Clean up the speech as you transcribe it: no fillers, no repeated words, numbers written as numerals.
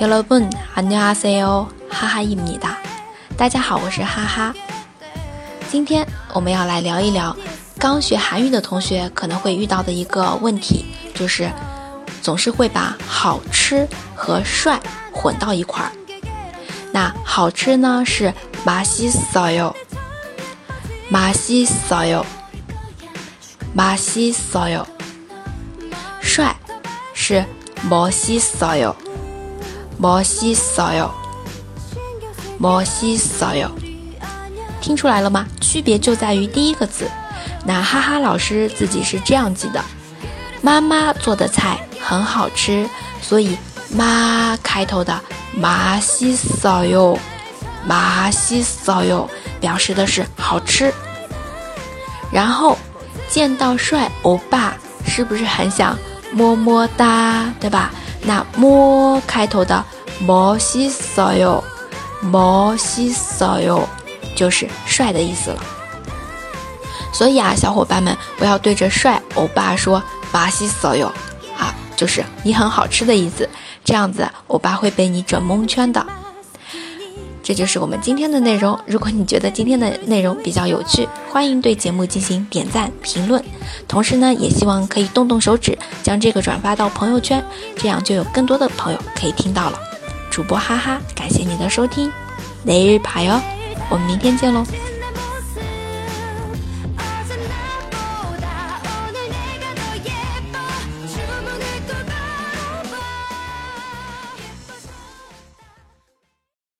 여러분, 안녕하세요. 하하입니다. 大家好，我是哈哈。今天我们要来聊一聊刚学韩语的同学可能会遇到的一个问题，就是总是会把好吃和帅混到一块儿。那好吃呢是맛있어요，帅是멋있어요。听出来了吗？区别就在于第一个字。那哈哈老师自己是这样记的：妈妈做的菜很好吃，所以妈开头的맛있어요表示的是好吃。然后见到帅欧巴，是不是很想么么哒，对吧？那么开头的멋있어요就是帅的意思了。所以啊，小伙伴们不要对着帅欧巴说맛있어요啊，就是你很好吃的意思，这样子欧巴会被你整蒙圈的。这就是我们今天的内容。如果你觉得今天的内容比较有趣，欢迎对节目进行点赞、评论。同时呢，也希望可以动动手指，将这个转发到朋友圈，这样就有更多的朋友可以听到了。主播哈哈，感谢你的收听，내일 봐요，我们明天见喽。